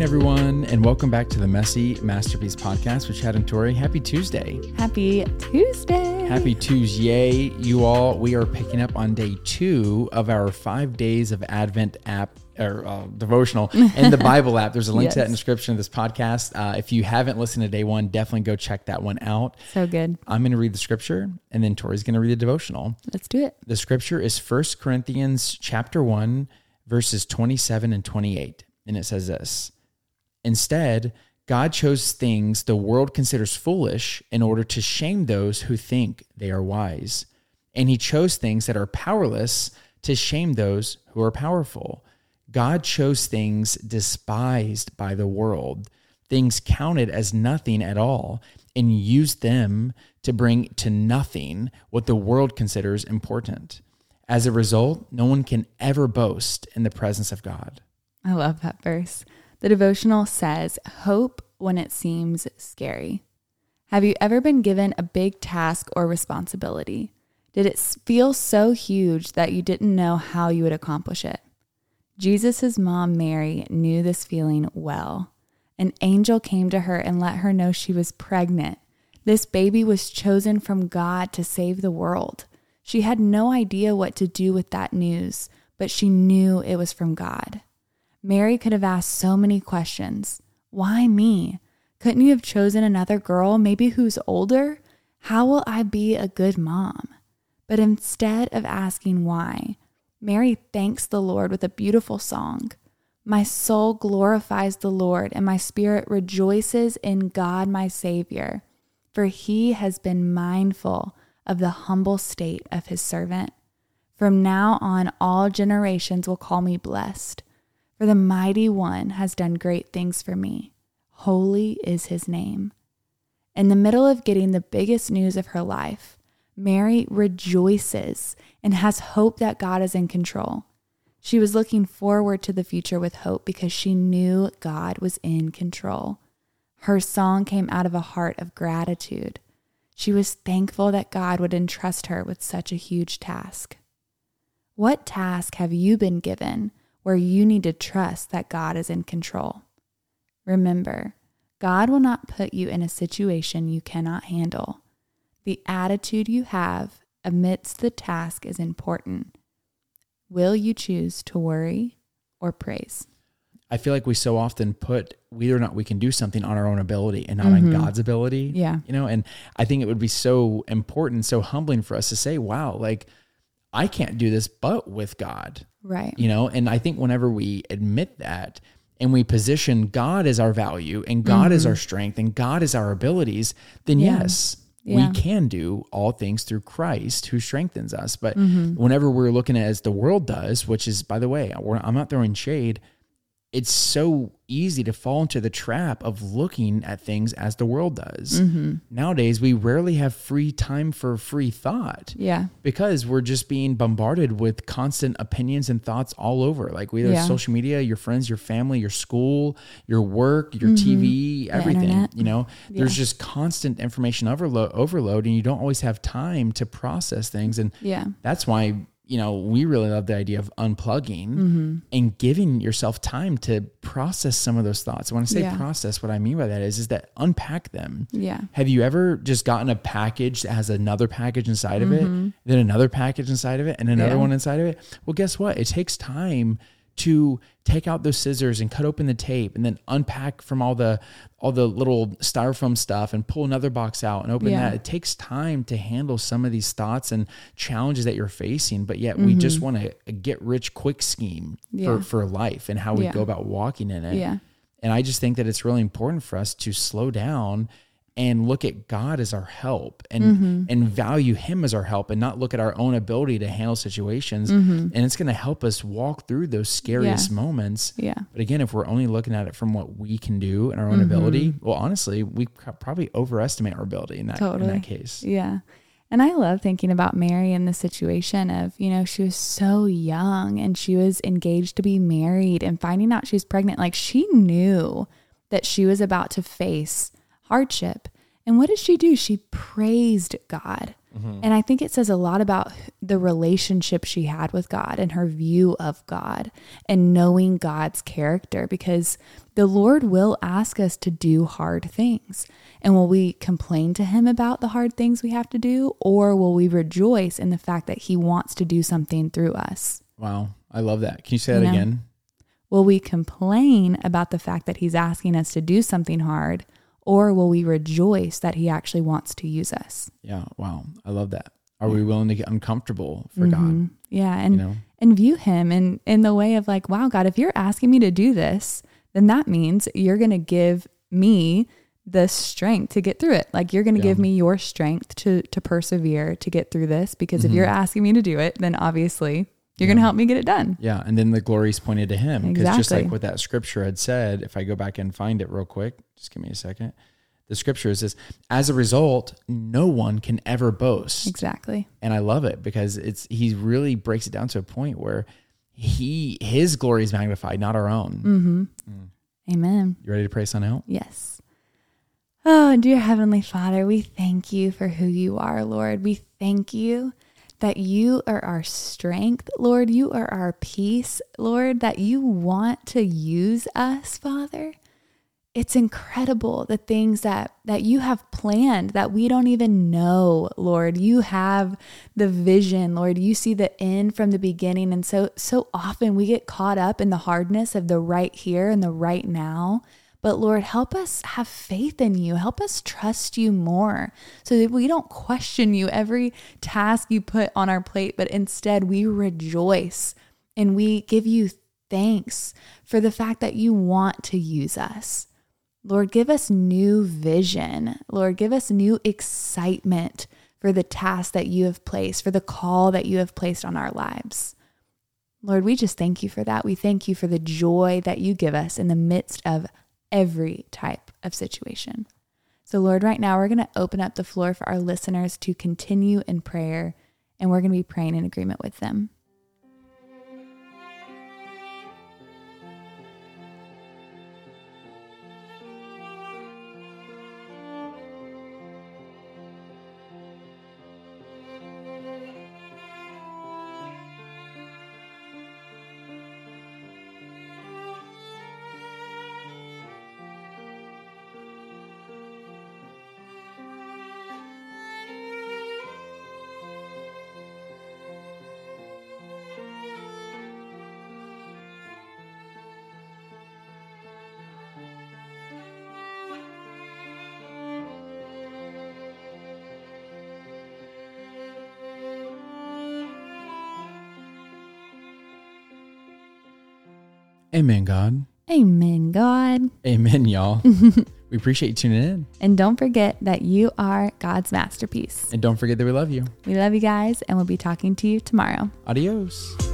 morning, everyone, and welcome back to the Messy Masterpiece Podcast with Chad and Tori. Happy Tuesday. Happy Tuesday. Happy Tuesday, you all. We are picking up on day 2 of our 5 days of Advent app or devotional and the Bible app. There's a link to that in the description of this podcast. If you haven't listened to day 1, definitely go check that one out. So good. I'm going to read the scripture, and then Tori's going to read the devotional. Let's do it. The scripture is 1 Corinthians chapter 1, verses 27 and 28. And it says this: "Instead, God chose things the world considers foolish in order to shame those who think they are wise. And he chose things that are powerless to shame those who are powerful. God chose things despised by the world, things counted as nothing at all, and used them to bring to nothing what the world considers important. As a result, no one can ever boast in the presence of God." I love that verse. The devotional says, "Hope when it seems scary." Have you ever been given a big task or responsibility? Did it feel so huge that you didn't know how you would accomplish it? Jesus' mom, Mary, knew this feeling well. An angel came to her and let her know she was pregnant. This baby was chosen from God to save the world. She had no idea what to do with that news, but she knew it was from God. Mary could have asked so many questions. Why me? Couldn't you have chosen another girl, maybe who's older? How will I be a good mom? But instead of asking why, Mary thanks the Lord with a beautiful song. "My soul glorifies the Lord, and my spirit rejoices in God my Savior, for he has been mindful of the humble state of his servant. From now on, all generations will call me blessed. For the mighty one has done great things for me. Holy is his name." In the middle of getting the biggest news of her life, Mary rejoices and has hope that God is in control. She was looking forward to the future with hope because she knew God was in control. Her song came out of a heart of gratitude. She was thankful that God would entrust her with such a huge task. What task have you been given where you need to trust that God is in control? Remember, God will not put you in a situation you cannot handle. The attitude you have amidst the task is important. Will you choose to worry or praise? I feel like we so often put whether or not we can do something on our own ability and not on God's ability. Yeah. You know, and I think it would be so important, so humbling for us to say, wow, like, I can't do this, but with God. Right. You know, and I think whenever we admit that and we position God as our value and God as our strength and God as our abilities, then we can do all things through Christ who strengthens us. But whenever we're looking at it as the world does, which is, by the way, I'm not throwing shade, it's so easy to fall into the trap of looking at things as the world does. Nowadays, we rarely have free time for free thought. Yeah. Because we're just being bombarded with constant opinions and thoughts all over. Like whether it's social media, your friends, your family, your school, your work, your TV, everything, you know, there's just constant information overload and you don't always have time to process things. And that's why, you know, we really love the idea of unplugging and giving yourself time to process some of those thoughts. When I say process, what I mean by that is that unpack them. Yeah. Have you ever just gotten a package that has another package inside of it, then another package inside of it, and another one inside of it? Well, guess what? It takes time to take out those scissors and cut open the tape and then unpack from all the little styrofoam stuff and pull another box out and open that. It takes time to handle some of these thoughts and challenges that you're facing, but yet we just want a get rich quick scheme for life and how we go about walking in it. Yeah. And I just think that it's really important for us to slow down and look at God as our help and value him as our help and not look at our own ability to handle situations. And it's going to help us walk through those scariest moments. Yeah. But again, if we're only looking at it from what we can do and our own ability, well, honestly, we probably overestimate our ability in that case. Yeah. And I love thinking about Mary in the situation of, you know, she was so young and she was engaged to be married and finding out she was pregnant. Like, she knew that she was about to face hardship. And what did she do? She praised God. And I think it says a lot about the relationship she had with God and her view of God and knowing God's character, because the Lord will ask us to do hard things. And will we complain to him about the hard things we have to do, or will we rejoice in the fact that he wants to do something through us? Wow. I love that. Can you say that again? Will we complain about the fact that he's asking us to do something hard, or will we rejoice that he actually wants to use us? Yeah. Wow. I love that. Are we willing to get uncomfortable for God? Yeah. And, and view him in the way of like, wow, God, if you're asking me to do this, then that means you're going to give me the strength to get through it. Like you're going to give me your strength to persevere, to get through this, because if you're asking me to do it, then obviously you're going to help me get it done. Yeah. And then the glory's pointed to him. Because just like what that scripture had said, if I go back and find it real quick, just give me a second. The scripture says, as a result, no one can ever boast. Exactly. And I love it because he really breaks it down to a point where his glory is magnified, not our own. Amen. You ready to pray son out? Yes. Oh, dear Heavenly Father, we thank you for who you are, Lord. We thank you that you are our strength, Lord. You are our peace, Lord, that you want to use us, Father. It's incredible the things that you have planned that we don't even know, Lord. You have the vision, Lord. You see the end from the beginning. And so often we get caught up in the hardness of the right here and the right now. But Lord, help us have faith in you. Help us trust you more so that we don't question you every task you put on our plate, but instead we rejoice and we give you thanks for the fact that you want to use us. Lord, give us new vision. Lord, give us new excitement for the task that you have placed, for the call that you have placed on our lives. Lord, we just thank you for that. We thank you for the joy that you give us in the midst of every type of situation. So Lord, right now we're going to open up the floor for our listeners to continue in prayer, and we're going to be praying in agreement with them. Amen, God. Amen, God. Amen, y'all. We appreciate you tuning in. And don't forget that you are God's masterpiece. And don't forget that we love you. We love you guys, and we'll be talking to you tomorrow. Adios.